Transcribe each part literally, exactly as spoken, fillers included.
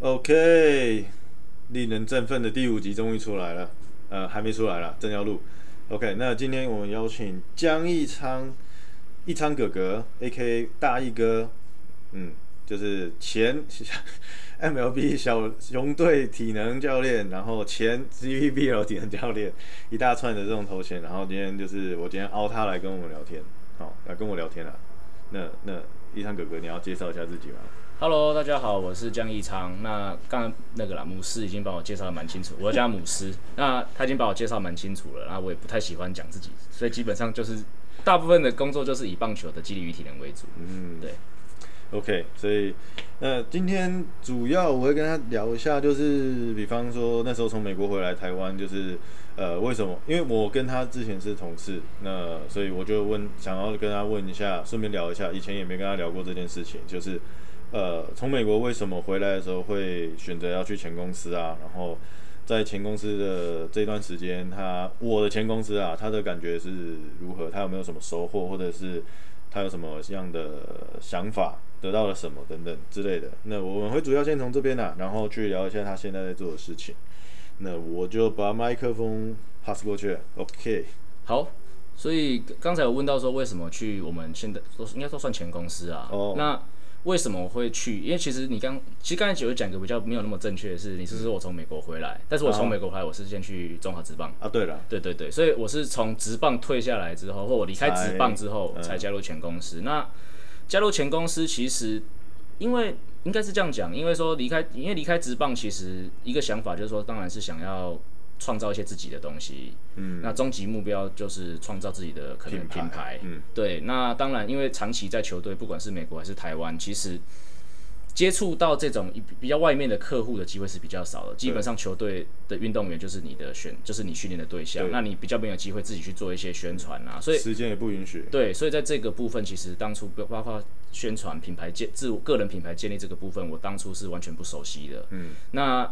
OK， 令人振奋的第五集终于出来了，呃，还没出来啦，正要录。OK， 那今天我们邀请江一昌，一昌哥哥 ，A K A 大一哥，嗯，就是前 M L B 小熊队体能教练，然后前 C P B L 体能教练，一大串的这种头衔。然后今天就是我今天凹他来跟我们聊天，好、哦，来跟我聊天啦。那那一昌哥哥，你要介绍一下自己吗？Hello， 大家好，我是江一昌。那刚刚那个啦，母师已经帮我介绍的蛮清楚，我叫母师。那他已经把我介绍蛮清楚了，然后我也不太喜欢讲自己，所以基本上就是大部分的工作就是以棒球的肌力与体能为主。嗯，对。OK， 所以那今天主要我会跟他聊一下，就是比方说那时候从美国回来台湾，就是呃为什么？因为我跟他之前是同事，那所以我就问，想要跟他问一下，顺便聊一下，以前也没跟他聊过这件事情，就是。呃，从美国为什么回来的时候会选择要去前公司啊？然后在前公司的这段时间，他我的前公司啊，他的感觉是如何？他有没有什么收获，或者是他有什么样的想法，得到了什么等等之类的？那我们会主要先从这边啊，然后去聊一下他现在在做的事情。那我就把麦克风 pass 过去了 ，OK， 好。所以刚才我问到说，为什么去我们现在应该说算前公司啊？哦，那。为什么我会去？因为其实你刚，其实刚才只有讲个比较没有那么正确的是，你是说我从美国回来，但是我从美国回来，我是先去中华职棒啊。对了，对对对，所以我是从职棒退下来之后，或我离开职棒之后才加入前公司。嗯、那加入前公司其实，因为应该是这样讲，因为说离开，因为离开职棒，其实一个想法就是说，当然是想要创造一些自己的东西。嗯，那终极目标就是创造自己的可能品牌。品牌嗯，对。那当然，因为长期在球队，不管是美国还是台湾，其实接触到这种比较外面的客户的机会是比较少的。基本上，球队的运动员就是你的选，就是你训练的对象。对，那你比较没有机会自己去做一些宣传啊，所以时间也不允许。对，所以在这个部分，其实当初包括宣传、品牌建、自我个人品牌建立这个部分，我当初是完全不熟悉的。嗯，那。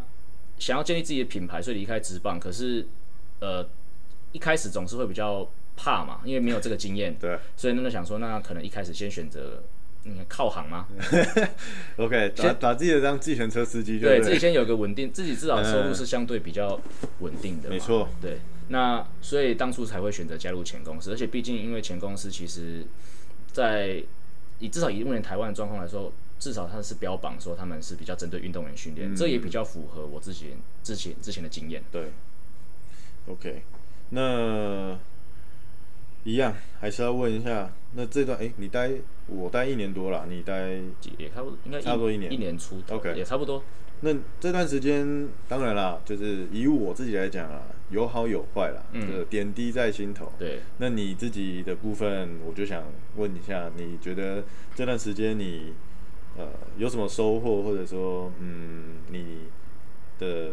想要建立自己的品牌，所以离开职棒。可是，呃，一开始总是会比较怕嘛，因为没有这个经验。对。所以那个想说，那可能一开始先选择，嗯，靠行吗？OK， 打打自己的当自行车司机就对。对自己先有个稳定，自己至少收入是相对比较稳定的嘛。没错。对。那所以当初才会选择加入前公司，而且毕竟因为前公司其实在，以至少以目前台湾的状况来说。至少他是标榜说他们是比较针对运动员训练，嗯、这也比较符合我自己之前之前的经验。对 ，OK， 那一样还是要问一下，那这段哎、欸，你待我待一年多了，你待也差不多，应该差不多一年，一年出头 ，OK， 也差不多。那这段时间当然啦，就是以我自己来讲啦，有好有坏啦，嗯、就点滴在心头。对，那你自己的部分，我就想问一下，你觉得这段时间你呃，有什么收获，或者说，嗯，你的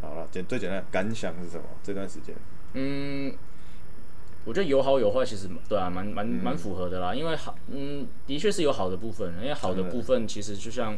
好了，简最简单的感想是什么？这段时间，嗯，我觉得有好有坏，其实对啊，蛮蛮蛮符合的啦。因为好，嗯，的确是有好的部分，因为好的部分其实就像，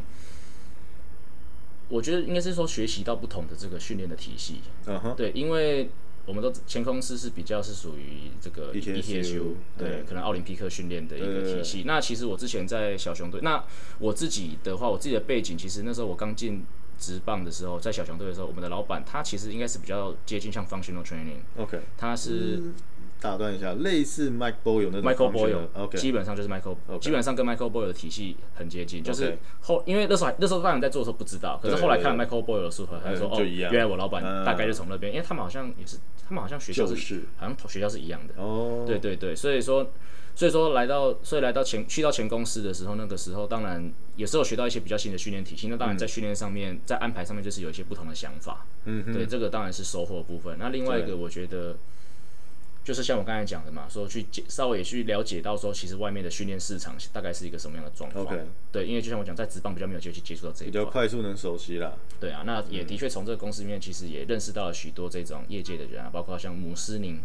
我觉得应该是说学习到不同的这个训练的体系。嗯哼，对，因为。我们都前公司是比较是属于这个 E T S U， 对，可能奥林匹克训练的一个体系。那其实我之前在小熊队，那我自己的话，我自己的背景，其实那时候我刚进职棒的时候，在小熊队的时候，我们的老板他其实应该是比较接近像 functional training，OK，、okay. 他是、嗯、打断一下，类似 Michael Boyle 那种 Michael Boyle， okay. 基本上就是 Michael，、okay. 基本上跟 Michael Boyle 的体系很接近， okay. 就是后因为那时候那时候当然在做的时候不知道，可是后来看 Michael Boyle 的书后，他说哦，原来我老板大概就从那边、嗯，因为他们好像也是。他们好像学校是，就是、好像学校是一样的。哦，对对对，所以说，所以说来到，所以来到前去到前公司的时候，那个时候当然也是有学到一些比较新的训练体系。那当然在训练上面、嗯，在安排上面就是有一些不同的想法。嗯哼，对，这个当然是收获的部分。那另外一个，我觉得就是像我刚才讲的嘛，说去稍微也去了解到说，其实外面的训练市场大概是一个什么样的状况。Okay. 对，因为就像我讲，在职棒比较没有去接触到这一块，比较快速能熟悉啦。对啊，那也的确从这个公司里面，其实也认识到了许多这种业界的人啊，包括像姆斯宁，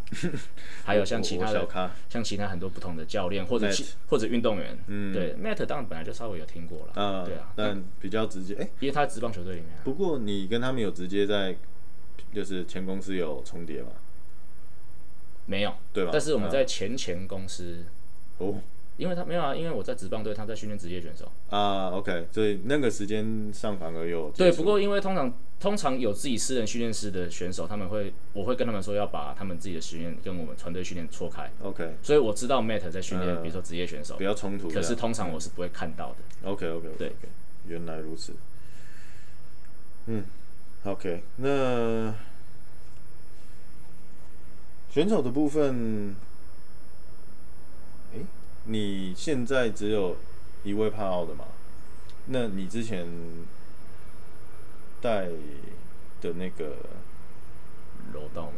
还有像其他的，像其他很多不同的教练或者或者运动员。嗯，对 ，Matt 当然本来就稍微有听过了。嗯、对啊，但比较直接，哎、欸，因为他在职棒球队里面、啊。不过你跟他们有直接在，就是前公司有重叠嘛？没有，对吧？但是我们在前前公司，哦，因为他没有啊，因为我在职棒队，他在训练职业选手啊。OK， 所以那个时间上反而有对，不过因为通常通常有自己私人训练师的选手，他们会我会跟他们说要把他们自己的训练跟我们团队训练错开。OK， 所以我知道 Matt 在训练，比如说职业选手、呃、比较冲突，可是通常我是不会看到的。OK OK， 对， okay, okay, 原来如此。嗯 ，OK， 那选手的部分。你现在只有一位帕奥的嘛？那你之前带的那个柔道吗？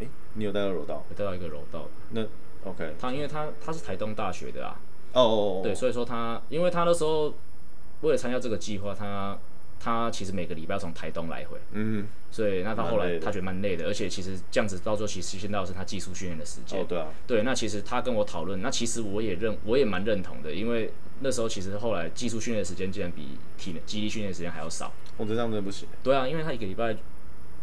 哎、欸，你有带到柔道？我带到一个柔道。那 OK， 他因为他他是台东大学的啊。哦哦哦。对，所以说他，因为他那时候为了参加这个计划，他他其实每个礼拜从台东来回。嗯。所以那他后来他觉得蛮累的，而且其实这样子到时候其实现在是他技术训练的时间。哦，对啊。对，那其实他跟我讨论，那其实我也认我也蛮认同的，因为那时候其实后来技术训练的时间竟然比体能肌力训练的时间还要少。我觉得这样真的不行。对啊，因为他一个礼拜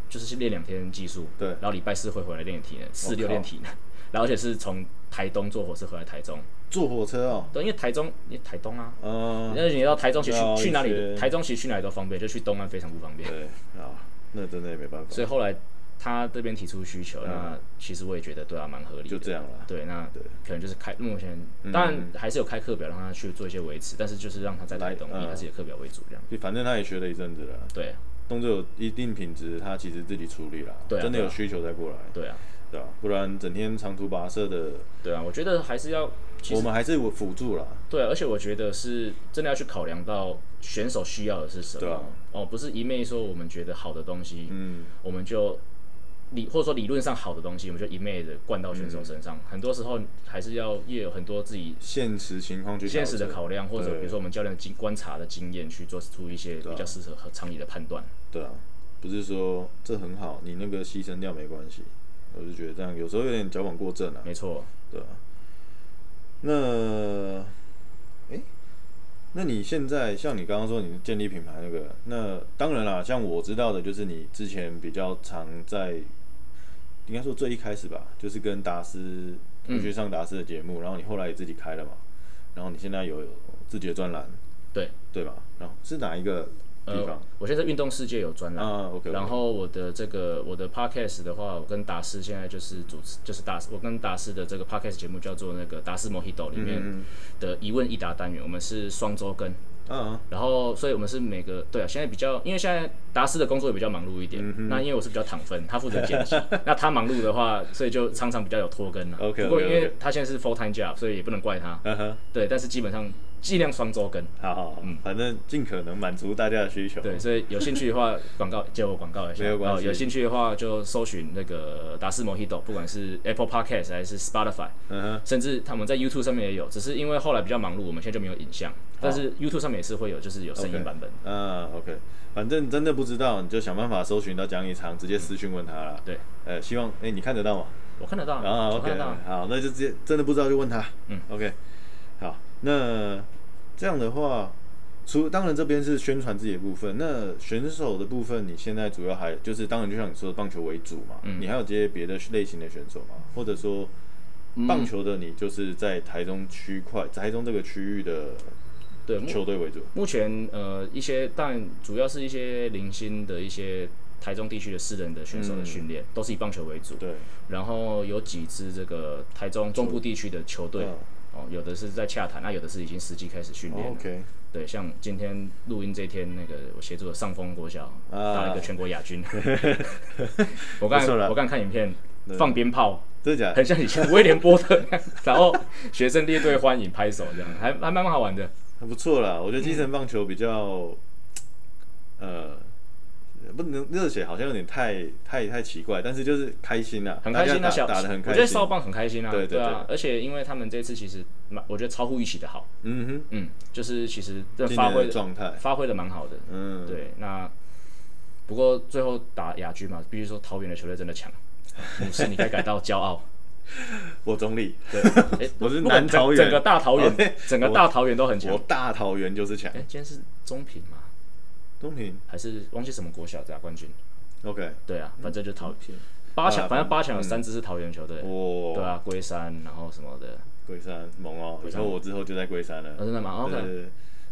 就是练两天技术，对，然后礼拜四会回来练体能，四六练体能，然后而且是从台东坐火车回来台中。坐火车哦？对，因为台中，因为台东啊，嗯，那你到台中其实去哪里，台中其实去哪里都方便，就去东岸非常不方便。对啊。那真的也没办法。所以后来他这边提出需求，嗯、那其实我也觉得对啊，蛮合理的。就这样了。对，那可能就是开目前，当然还是有开课表让他去做一些维持，但是就是让他在台东以他自己的课表为主这样。嗯、反正他也学了一阵子了。对，动作有一定品质，他其实自己处理了。对、啊，真的有需求再过来。对啊，对啊，不然整天长途跋涉的。对啊，我觉得还是要。我们还是辅助啦。对、啊，而且我觉得是真的要去考量到选手需要的是什么。对啊。哦，不是一昧说我们觉得好的东西，嗯，我们就理或者说理论上好的东西，我们就一昧的灌到选手身上。嗯、很多时候还是要也有很多自己现实情况去现实的考量，或者比如说我们教练的经观察的经验去做出一些比较适合和常理的判断。对啊，不是说这很好，你那个牺牲掉没关系。我就觉得这样有时候有点矫枉过正了、啊。没错。对啊。那，哎，那你现在像你刚刚说你建立品牌那个，那当然啦，像我知道的就是你之前比较常在，应该说最一开始吧，就是跟达斯同学上达斯的节目，嗯、然后你后来也自己开了嘛，然后你现在有自己的专栏，对对吧？然后是哪一个地方？呃、我现在运动世界有专栏啊 okay, 然后我的这个我的 podcast 的话，我跟达斯现在就是主持，就是达斯，我跟达斯的这个 podcast 节目叫做那个达斯 Mojito 里面的一问一答单元，嗯、我们是双周更，啊、然后所以我们是每个对啊，现在比较因为现在达斯的工作也比较忙碌一点，嗯、那因为我是比较躺分，他负责剪辑，那他忙碌的话，所以就常常比较有拖更了、啊。Okay, 不过因为他现在是 full time job， 所以也不能怪他，啊、对，但是基本上。尽量双周更，好好，嗯，反正尽可能满足大家的需求。对，所以有兴趣的话，广告接我广告一下，没有关系、哦。有兴趣的话就搜寻那个达斯 Mojito， 不管是 Apple Podcast 还是 Spotify，、嗯、甚至他们在 YouTube 上面也有，只是因为后来比较忙碌，我们现在就没有影像，但是 YouTube 上面也是会有，就是有声音版本。嗯 okay,、uh, ，OK， 反正真的不知道你就想办法搜寻到江一长，直接私讯问他啦。对，呃，希望哎、欸、你看得到吗？我看得到啊 ，OK， 看得到好，那就直接真的不知道就问他。嗯 ，OK， 好。那这样的话，除当然这边是宣传自己的部分，那选手的部分你现在主要还就是当然就像你说的棒球为主嘛，嗯、你还有接别的类型的选手嘛，或者说棒球的你就是在台中区块、嗯、台中这个区域的球队为主。目前呃一些但主要是一些零星的一些。台中地区的私人的选手的训练、嗯、都是以棒球为主，对。然后有几支这个台中中部地区的球队、哦，有的是在洽谈，那、啊、有的是已经实际开始训练了。哦 okay、对，像今天录音这一天，那个我协助的上峰国小、啊、打了一个全国亚军。我刚我刚看影片，放鞭炮，真的假的？很像以前威廉波特那样，然后学生列队欢迎拍手这样，还还蛮好玩的，还不错啦。我觉得基层棒球比较，嗯、呃。不能热血好像有点太太太奇怪，但是就是开心啊，很开心啊，小打得很开心，我觉得少棒很开心啊，对 对, 對, 對啊，而且因为他们这次其实我觉得超乎预期的好，嗯哼，嗯，就是其实这发挥状态发挥的蛮好的，嗯，对，那不过最后打亚军嘛，必须说桃园的球队真的强，不是你该感到骄傲。我中立，对，欸、我是南桃园，整个大桃园， okay, 整个大桃园都很强，我大桃园就是强。哎、欸，今天是中平嘛？中平还是忘记什么国小的、啊、冠军 ，OK， 对啊，反正就桃、嗯、八强，反正八强有三支是桃园球队、嗯，对啊，龟山，然后什么的。龟山猛哦、喔，以后我之后就在龟山了。哦、真的吗 ？OK。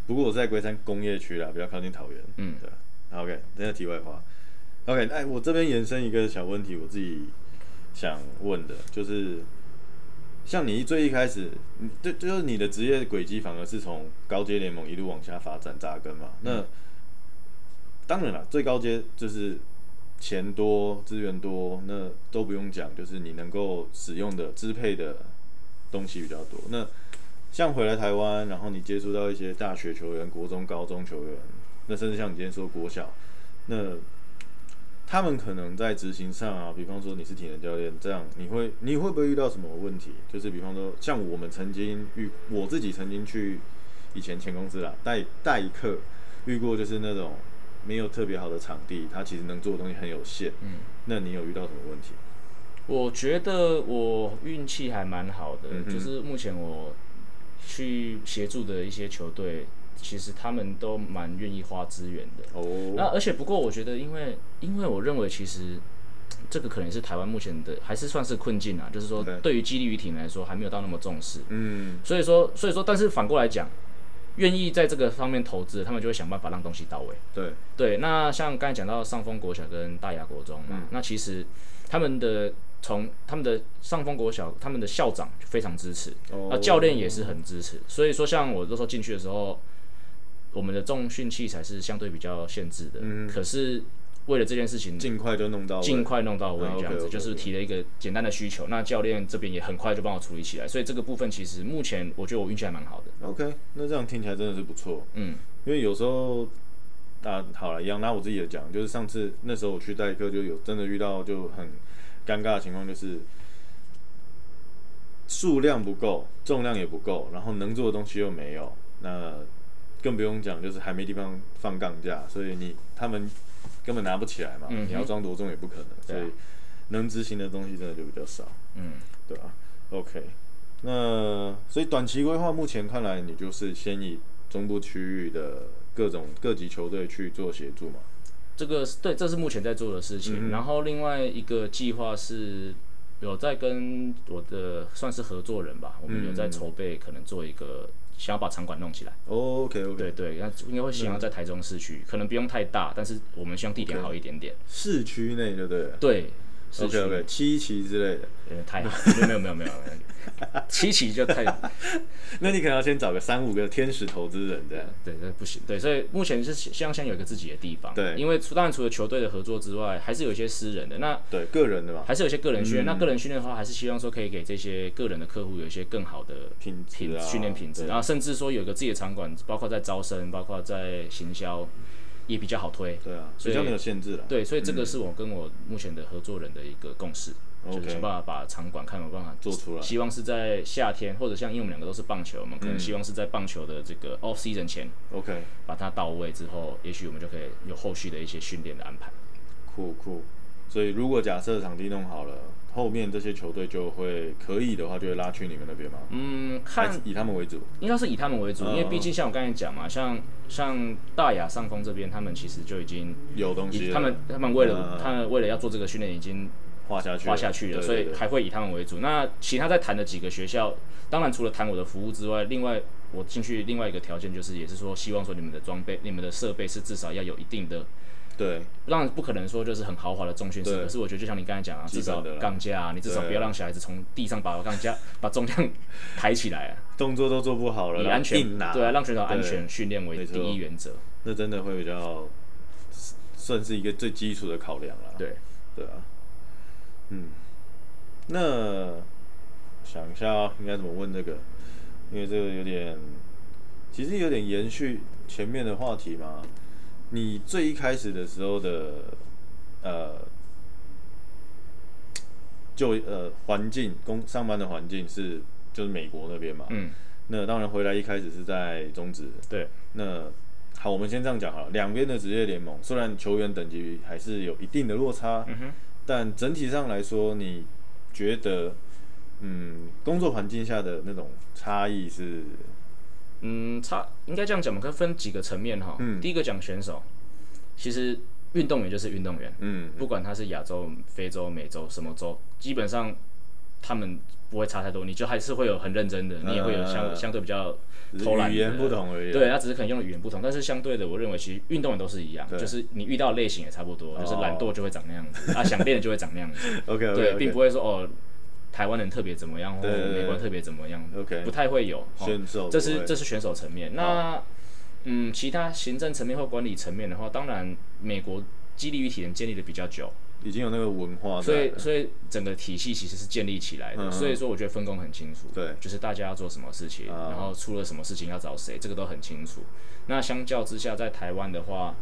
不过我是在龟山工业区啦，比较靠近桃园。嗯，对。OK， 真的题外话。OK， 哎，我这边延伸一个小问题，我自己想问的，就是像你最一开始，就就是你的职业轨迹反而是从高阶联盟一路往下发展扎根嘛？那、嗯、当然啦，最高阶就是。钱多，资源多，那都不用讲，就是你能够使用的、支配的东西比较多。那像回来台湾，然后你接触到一些大学球员、国中、高中球员，那甚至像你今天说国小，那他们可能在执行上啊，比方说你是体能教练，这样你会你会不会遇到什么问题？就是比方说，像我们曾经遇，我自己曾经去以前前公司啦，代代课遇过，就是那种。没有特别好的场地，他其实能做的东西很有限。嗯，那你有遇到什么问题？我觉得我运气还蛮好的，嗯、就是目前我去协助的一些球队，其实他们都蛮愿意花资源的。哦，那而且不过我觉得，因为因为我认为其实这个可能是台湾目前的还是算是困境啊，就是说对于肌力与体能来说还没有到那么重视。嗯，所以说所以说，但是反过来讲。愿意在这个方面投资，他们就会想办法让东西到位。对对，那像刚才讲到上峰国小跟大雅国中嘛，嗯、那其实他们的从他们的上峰国小，他们的校长非常支持，哦、那教练也是很支持。所以说，像我那时候进去的时候，我们的重训器材是相对比较限制的，嗯、可是为了这件事情，尽快就弄到位，尽快弄到位这样子，啊、okay, okay, okay. 就是提了一个简单的需求，那教练这边也很快就帮我处理起来，所以这个部分其实目前我觉得我运气还蛮好的。OK， 那这样听起来真的是不错，嗯，因为有时候啊，好了，一样拿我自己的讲，就是上次那时候我去代课就有真的遇到就很尴尬的情况，就是数量不够，重量也不够，然后能做的东西又没有，那更不用讲就是还没地方放杠架，所以你他们。根本拿不起来嘛，嗯、你要装多重也不可能，所以能执行的东西真的就比较少。嗯，对啊 OK， 那所以短期规划目前看来，你就是先以中部区域的各种各级球队去做协助嘛。这个对，这是目前在做的事情。嗯、然后另外一个计划是有在跟我的算是合作人吧，我们有在筹备可能做一个。想要把场馆弄起来 ，OK OK， 对对，那应该会想要在台中市区，可能不用太大，但是我们希望地点好一点点。Okay. 市区内就对了。对，市区 OK， 七期之类的。嗯，太好，没有没有没有没有，七期就太。那你可能要先找个三五个天使投资人这样。对，那不行。对，所以目前是希望先有一个自己的地方。对，因为当然除了球队的合作之外，还是有一些私人的那对个人的嘛，还是有一些个人训练。嗯、那个人训练的话，还是希望说可以给这些个人的客户有一些更好的品品训练品质，然后甚至说有一个自己的场馆，包括在招生，包括在行销。也比较好推，对啊，所以比较没有限制了。对，所以这个是我跟我目前的合作人的一个共识，嗯、就是想办法把场馆看有没有办法做出来。希望是在夏天，或者像因为我们两个都是棒球，我们可能希望是在棒球的这个 off season 前 ，OK，、嗯、把它到位之后，也许我们就可以有后续的一些训练的安排。酷酷，所以如果假设场地弄好了，后面这些球队就会可以的话，就会拉去你们那边吗？嗯，看以他们为主，应该是以他们为主，嗯、因为毕竟像我刚才讲嘛，像像大雅上峰这边，他们其实就已经有东西了，他们他们为了、嗯、他们为了要做这个训练，已经画下去画下去了，所以还会以他们为主。那其他在谈的几个学校，当然除了谈我的服务之外，另外我进去另外一个条件就是，也是说希望说你们的装备、你们的设备是至少要有一定的。对，让不可能说就是很豪华的重训室，可是我觉得就像你刚才讲啊，至少杠架、啊，你至少不要让小孩子从地上把杠架把重量抬起来、啊，动作都做不好了，以安全对啊，让选手安全训练为第一原则，那真的会比较算是一个最基础的考量了。对，对啊，嗯，那想一下、啊、应该怎么问这个，因为这个有点，其实有点延续前面的话题嘛。你最一开始的时候的呃，就呃环境工上班的环境是就是美国那边嘛，嗯，那当然回来一开始是在中职，对，那好，我们先这样讲好了，两边的职业联盟虽然球员等级还是有一定的落差，嗯哼，但整体上来说，你觉得嗯工作环境下的那种差异是？嗯，差应该这样讲，我们可以分几个层面哈。嗯、第一个讲选手，其实运动员就是运动员，嗯，不管他是亚洲、非洲、美洲什么洲，基本上他们不会差太多，你就还是会有很认真的，你也会有相、呃、相对比较偷懒的，语言不同而已。对，他只是可能用的语言不同，但是相对的，我认为其实运动员都是一样，就是你遇到的类型也差不多，哦、就是懒惰就会长那样子，啊，想练的就会长那样子。OK， okay， 对， okay， 并不会说哦，台湾人特别怎么样，或者美国人特别怎么样， okay， 不太会有。哦、选手，这是这是选手层面。那嗯，其他行政层面或管理层面的话，当然美国激励与体能建立的比较久。已经有那个文化，所以所以整个体系其实是建立起来的，嗯、所以说我觉得分工很清楚，对，就是大家要做什么事情，啊、然后出了什么事情要找谁，这个都很清楚。那相较之下，在台湾的话，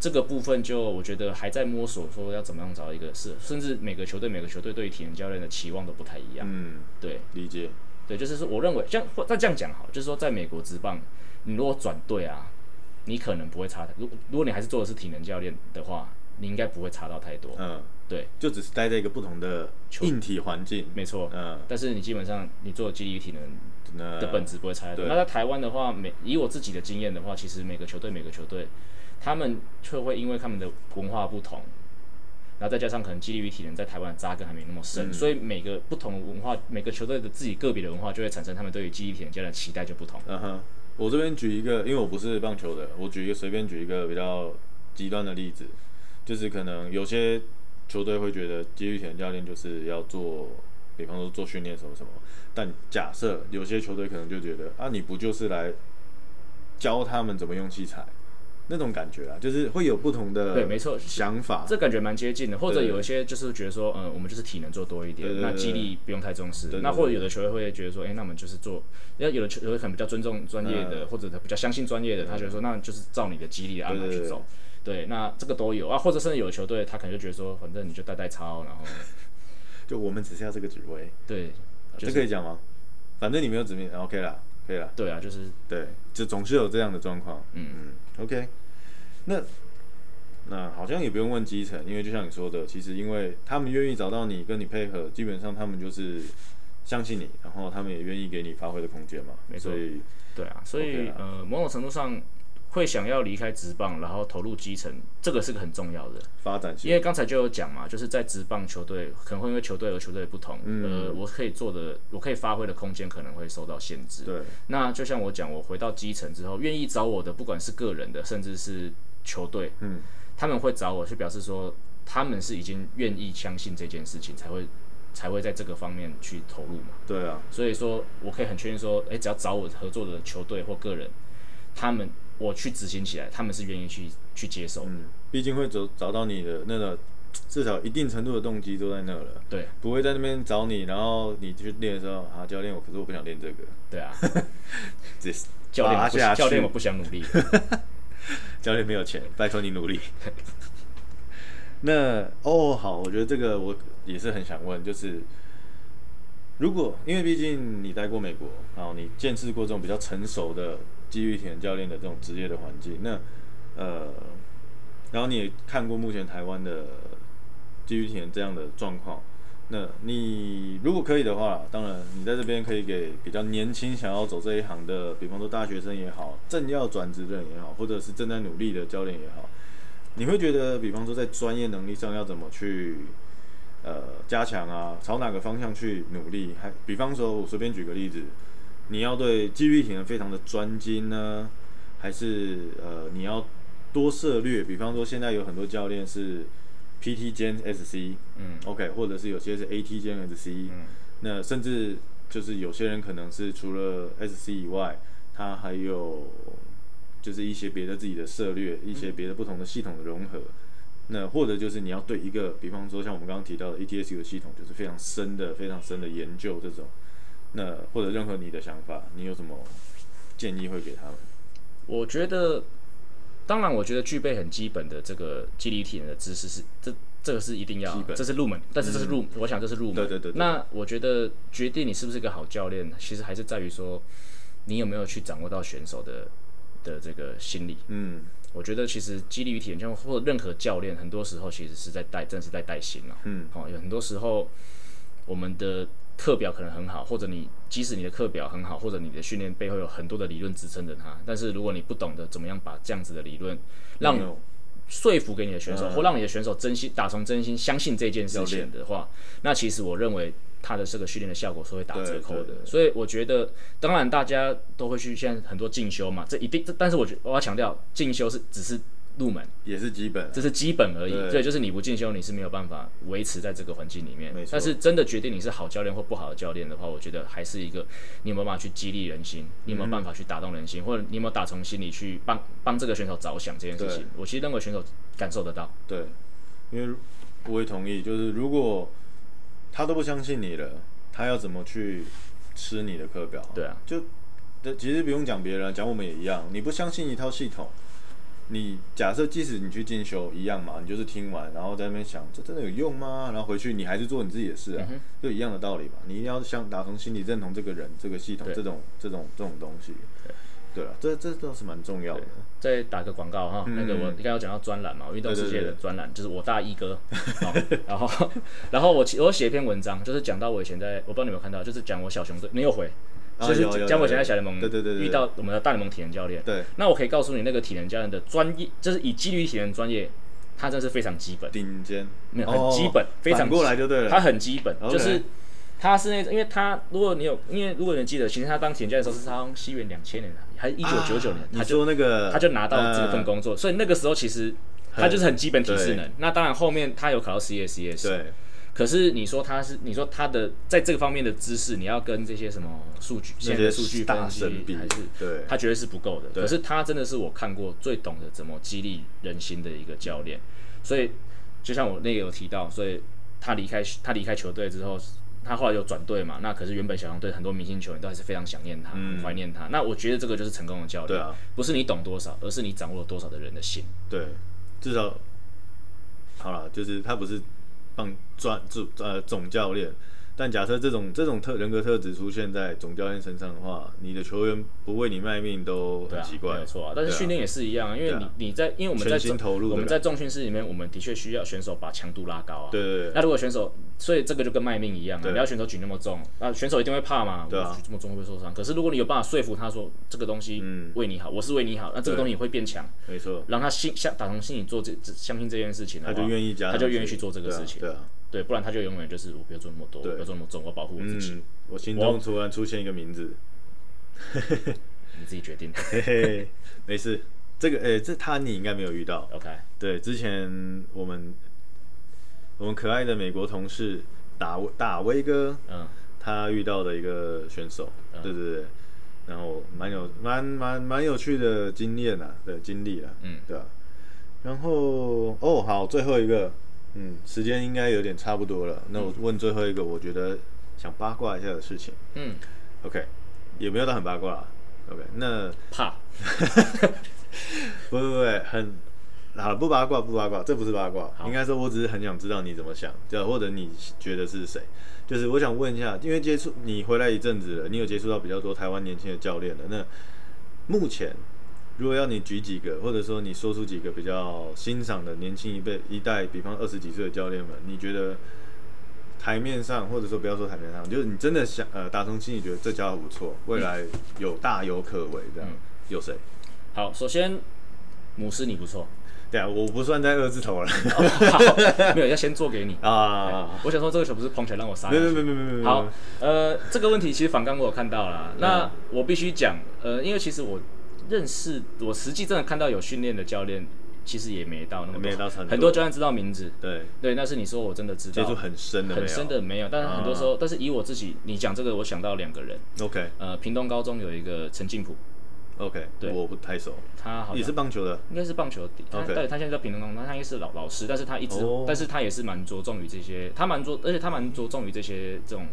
这个部分就我觉得还在摸索，说要怎么样找一个是，甚至每个球队每个球队对于体能教练的期望都不太一样。嗯，对，理解，对，就是说我认为，像再这样讲好，就是说在美国职棒，你如果转队啊，你可能不会差，如如果你还是做的是体能教练的话。你应该不会差到太多，嗯，对，就只是待在一个不同的硬体环境，没错，嗯，但是你基本上你做激励体能的本质不会差太多。那在台湾的话，每以我自己的经验的话，其实每个球队每个球队，他们就会因为他们的文化不同，然后再加上可能激励与体能在台湾的扎根还没那么深，嗯、所以每个不同文化，每个球队的自己个别的文化就会产生他们对于激励体能教练的期待就不同。嗯哼，我这边举一个，因为我不是棒球的，我举一个随便举一个比较极端的例子。就是可能有些球队会觉得激励体能教练就是要做，比方说做训练什么什么，但假设有些球队可能就觉得啊，你不就是来教他们怎么用器材那种感觉啦，就是会有不同的对，没错想法，这感觉蛮接近的。或者有一些就是觉得说，嗯、呃，我们就是体能做多一点，對對對對那激励不用太重视。對對對對那或者有的球队会觉得说，哎、欸，那我们就是做，因为有的球队可能比较尊重专业的，嗯、或者比较相信专业的，他觉得说，那就是照你的激励的安排去走。對對對對对，那这个都有啊，或者甚至有球队他可能就觉得说，反正你就带带操，然后就我们只是要这个职位，对，就是啊、这可以讲吗？反正你没有指名 ，OK 啦，可以啦。对啊，就是对，就总是有这样的状况。嗯嗯 ，OK 那。那那好像也不用问基层，因为就像你说的，其实因为他们愿意找到你跟你配合，基本上他们就是相信你，然后他们也愿意给你发挥的空间嘛。没错。所以对啊，所以、OK、呃，某种程度上。会想要离开职棒，然后投入基层，这个是个很重要的发展性。因为刚才就有讲嘛，就是在职棒球队可能会因为球队和球队不同，嗯、呃，我可以做的，我可以发挥的空间可能会受到限制。对，那就像我讲，我回到基层之后，愿意找我的，不管是个人的，甚至是球队，嗯，他们会找我去表示说，他们是已经愿意相信这件事情，才会才会在这个方面去投入嘛。对啊，所以说我可以很确定说，哎，只要找我合作的球队或个人，他们。我去执行起来，他们是愿意去去接受的。嗯，毕竟会找找到你的那个至少一定程度的动机都在那了。对，不会在那边找你，然后你去练的时候，啊，教练，我可是我不想练这个。对啊，教练，教练，我不想努力。教练没有钱，拜托你努力。那哦，好，我觉得这个我也是很想问，就是如果因为毕竟你待过美国，然后你见识过这种比较成熟的。激励体能教练的这种职业的环境，那呃，然后你也看过目前台湾的激励体能这样的状况，那你如果可以的话，当然你在这边可以给比较年轻想要走这一行的，比方说大学生也好，正要转职的人也好，或者是正在努力的教练也好，你会觉得，比方说在专业能力上要怎么去呃加强啊，朝哪个方向去努力？还比方说，我随便举个例子。你要对激励体能非常的专精呢，还是呃你要多涉略？比方说现在有很多教练是 P T 兼 S C， 嗯 ，OK， 或者是有些是 A T 兼 S C， 嗯，那甚至就是有些人可能是除了 S C 以外，他还有就是一些别的自己的涉略，一些别的不同的系统的融合。那或者就是你要对一个，比方说像我们刚刚提到的 E T S U 的系统，就是非常深的、非常深的研究这种。那或者任何你的想法，你有什么建议会给他们？我觉得，当然，我觉得具备很基本的这个激励体能的知识是这这个是一定要，这是入门，但是这是入，嗯、我想这是入门。对对 对, 对。那我觉得决定你是不是一个好教练，其实还是在于说你有没有去掌握到选手的的这个心理。嗯，我觉得其实激励体能或者任何教练，很多时候其实是在带，正是在带心了。嗯，好、哦，有很多时候我们的。课表可能很好，或者你即使你的课表很好，或者你的训练背后有很多的理论支撑着它，但是如果你不懂得怎么样把这样子的理论让说服给你的选手，嗯、或让你的选手真心打从真心相信这件事情的话，那其实我认为他的这个训练的效果是会打折扣的。所以我觉得，当然大家都会去现在很多进修嘛，这一定，但是我觉得我要强调，进修是只是入门，也是基本、啊，这是基本而已。对，所以就是你不进修，你是没有办法维持在这个环境里面。但是真的决定你是好教练或不好的教练的话，我觉得还是一个你有没有办法去激励人心，你有没有办法去打动人心，嗯、或者你有没有打从心里去帮帮这个选手着想这件事情。我其实认为选手感受得到。对，因为我也同意，就是如果他都不相信你了，他要怎么去吃你的课表？对啊，就其实不用讲别人，讲我们也一样。你不相信一套系统。你假设即使你去进修一样嘛，你就是听完然后在那边想这真的有用吗？然后回去你还是做你自己的事啊，嗯、就一样的道理嘛。你一定要想打从心里认同这个人、这个系统、这种、这种、这种东西。对啊，这这倒是蛮重要的。再打个广告哈，嗯、那个我刚刚有讲到专栏嘛，运动世界的专栏就是我大一哥，哦、然后然后我我写一篇文章，就是讲到我以前在，我不知道你有没有看到，就是讲我小熊队，你有回。就是讲我现在小联盟遇到我们的大联盟体能教练，对，那我可以告诉你，那个体能教练的专业，就是以纪律体能专业，他真的是非常基本，顶尖，没有很基本，非常过来就对了，他很基本，就是他是那，因为他如果你有，因为如果你记得，其实他当体能教练的时候是他西元两千年还是一九九九年，他就那个他就拿到这份工作，所以那个时候其实他就是很基本体适能，那当然后面他有考到 C S C S， 对。可是你说他是，你说他的在这个方面的知识，你要跟这些什么数据、现在的数据分析还是对，他绝对是不够的。可是他真的是我看过最懂得怎么激励人心的一个教练。所以就像我那个有提到，所以他离开他离开球队之后，他后来有转队嘛？那可是原本小熊队很多明星球员都还是非常想念他、嗯、怀念他。那我觉得这个就是成功的教练，啊、不是你懂多少，而是你掌握了多少的人的心。对，至少好了，就是他不是。棒专主呃总教练，但假设这种这种特人格特质出现在总教练身上的话，你的球员不为你卖命都很奇怪，对啊、没错啊。但是训练也是一样、啊，因为你、啊、你在因为我们在我们在重训室里面，我们的确需要选手把强度拉高啊。对对对。那如果选手，所以这个就跟卖命一样啊，你要选手举那么重，那选手一定会怕嘛？对啊，举这么重会不会受伤？可是如果你有办法说服他说这个东西为你好，嗯、我是为你好，那这个东西也会变强，没错，让他心相打从心里做这相信这件事情的话，他就愿意加，他就愿意去做这个事情。对啊，对，不然他就永远就是我不要做那么多，我不要做那么重，我要保护我自己。嗯、我心中突然出现一个名字，你自己决定。嘿嘿，没事，这个诶、欸，这他你应该没有遇到。OK， 对，之前我们我们可爱的美国同事打打威哥，嗯，他遇到的一个选手，嗯、对对对，然后蛮有蛮蛮蛮有趣的经验啊，对经历啊，嗯，对啊。然后哦，好，最后一个。嗯，时间应该有点差不多了。那我问最后一个，我觉得想八卦一下的事情。嗯 ，OK， 也没有到很八卦啦。OK， 那怕，不不不，很好了，不八卦不八卦，这不是八卦，应该说我只是很想知道你怎么想，对，或者你觉得是谁？就是我想问一下，因为接触你回来一阵子了，你有接触到比较多台湾年轻的教练了。那目前。如果要你举几个，或者说你说出几个比较欣赏的年轻一辈一代，比方二十几岁的教练们，你觉得台面上，或者说不要说台面上，就是你真的想呃打从心里觉得这教练不错，未来有大有可为这样，嗯、有谁？好，首先姆斯你不错，对啊，我不算在二字头了，哦、好没有要先做给你啊。我想说这个球不是捧起来让我杀，没有没有没有没有。好，呃，这个问题其实反刚我有看到啦，嗯、那我必须讲，呃，因为其实我。认识我实际真的看到有训练的教练，其实也没到那么多，没到很多教练知道名字，对对，但是你说我真的知道接触很深的没有，很深的没有，但是很多时候，啊、但是以我自己，你讲这个，我想到两个人 ，OK， 呃，屏东高中有一个陈进普 ，OK， 对，我不太熟，他好也是棒球的，应该是棒球的，他对他现在在屏东高中，他应该是老老师，但是他一直，哦、但是他也是蛮着重于这些，他蛮着，而且他蛮着重于这些这种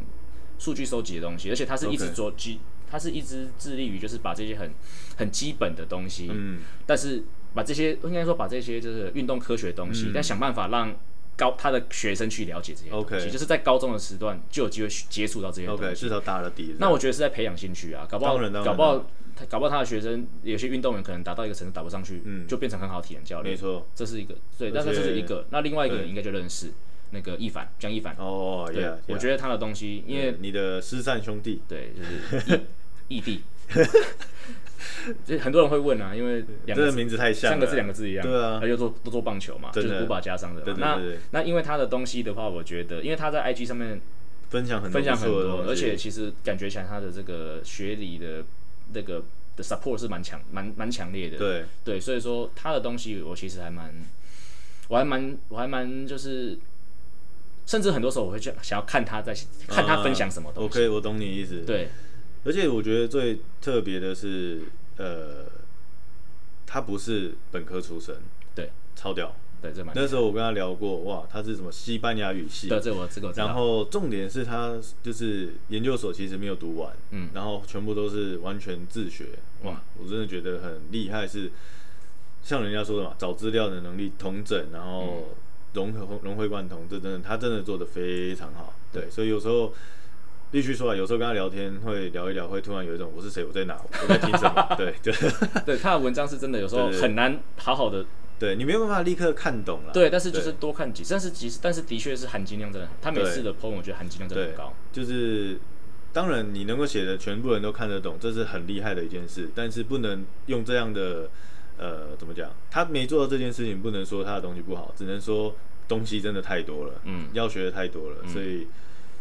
数据收集的东西，而且他是一直做 G。Okay.他是一直致力于就是把这些很很基本的东西，嗯、但是把这些应该说把这些就是运动科学的东西，嗯、但想办法让高他的学生去了解这些东西， okay, 就是在高中的时段就有机会接触到这些东西， okay, 至少打了底。那我觉得是在培养兴趣啊，搞不好搞不好搞不好他的学生有些运动员可能达到一个程度打不上去，嗯、就变成很好的体能教练，没错，这是一个对，但是这是一个，那另外一个人应该就认识。那个易凡，江易凡哦， oh, yeah, 对， yeah. 我觉得他的东西，因为你的失散兄弟，对，就是异地，很多人会问啊，因为两个字这个名字太像了，三个字两个字一样，对啊，他就做都做棒球嘛，就是古巴加上的嘛，对对对对。那那因为他的东西的话，我觉得因为他在 I G 上面分享很多分享很多，而且其实感觉起来他的这个学理的那个的 support 是蛮强蛮蛮强烈的，对对，所以说他的东西我其实还蛮我还蛮我还蛮就是。甚至很多时候我会想要看他在看他分享什么东西。啊、OK， 我懂你意思。对，而且我觉得最特别的是，呃，他不是本科出身，对，超屌。对，这蛮。那时候我跟他聊过，哇，他是什么西班牙语系？对，这我这个我知道。然后重点是他就是研究所其实没有读完，嗯，然后全部都是完全自学，哇，我真的觉得很厉害是。是像人家说的嘛，找资料的能力统整，然后。嗯融合融会贯通，这真的他真的做得非常好，对，所以有时候必须说啊，有时候跟他聊天会聊一聊，会突然有一种我是谁，我在哪，我在听什么，对对对，他的文章是真的有时候很难好好的，对你没有办法立刻看懂了，对，但是就是多看几次，但是其实但是的确是含金量真的，他每次的 po 我觉得含金量真的很高，就是当然你能够写的全部人都看得懂，这是很厉害的一件事，但是不能用这样的。呃，怎么讲？他没做到这件事情，不能说他的东西不好，只能说东西真的太多了，嗯，要学的太多了，嗯、所以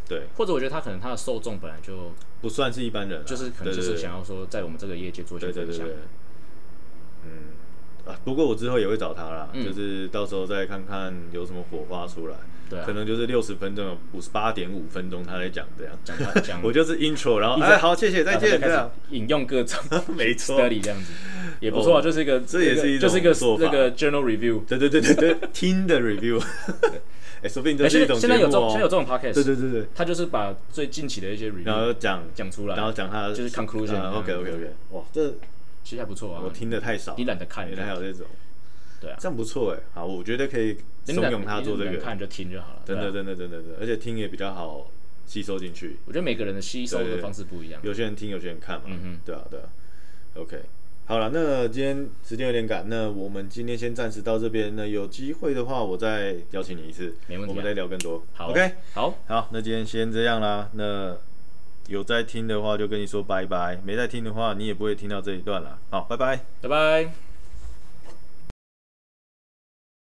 对。或者我觉得他可能他的受众本来就不算是一般人、啊，就是可能就是想要说在我们这个业界做一些分享。对对对对嗯、啊，不过我之后也会找他啦，嗯、就是到时候再看看有什么火花出来。对、啊，可能就是六十分钟、五十八点五分钟他在讲这样讲他讲，我就是 intro， 然后哎好，谢谢，再见，这样引用各种没错 study 这样子。也不错、啊哦，就是一个，这也是一种，就是一个那个 journal review， 对对对对对，听的 review， 哎、欸，说不定这是一种节目、哦欸、现在有这种，现在有这种 podcast， 对对对对，他就是把最近期的一些 review， 然后讲讲出来，然后讲他的就是 conclusion，OK、啊、OK OK OK， 哇，这其实还不错啊，我听的太少，你懒得看，原来还有这种，对啊，这样不错哎、欸，好，我觉得可以怂恿他做这个，你看就听就好了，真的真的真的真的，而且听也比较好吸收进去，我觉得每个人的吸收的方式不一样，有些人听，有些人看嘛，嗯、对啊对啊 ，OK。好了，那今天时间有点赶，那我们今天先暂时到这边。那有机会的话，我再邀请你一次，没问题、啊，我们再聊更多。好 ，OK， 好，好，那今天先这样啦。那有在听的话，就跟你说拜拜；没在听的话，你也不会听到这一段啦。好，拜拜，拜拜。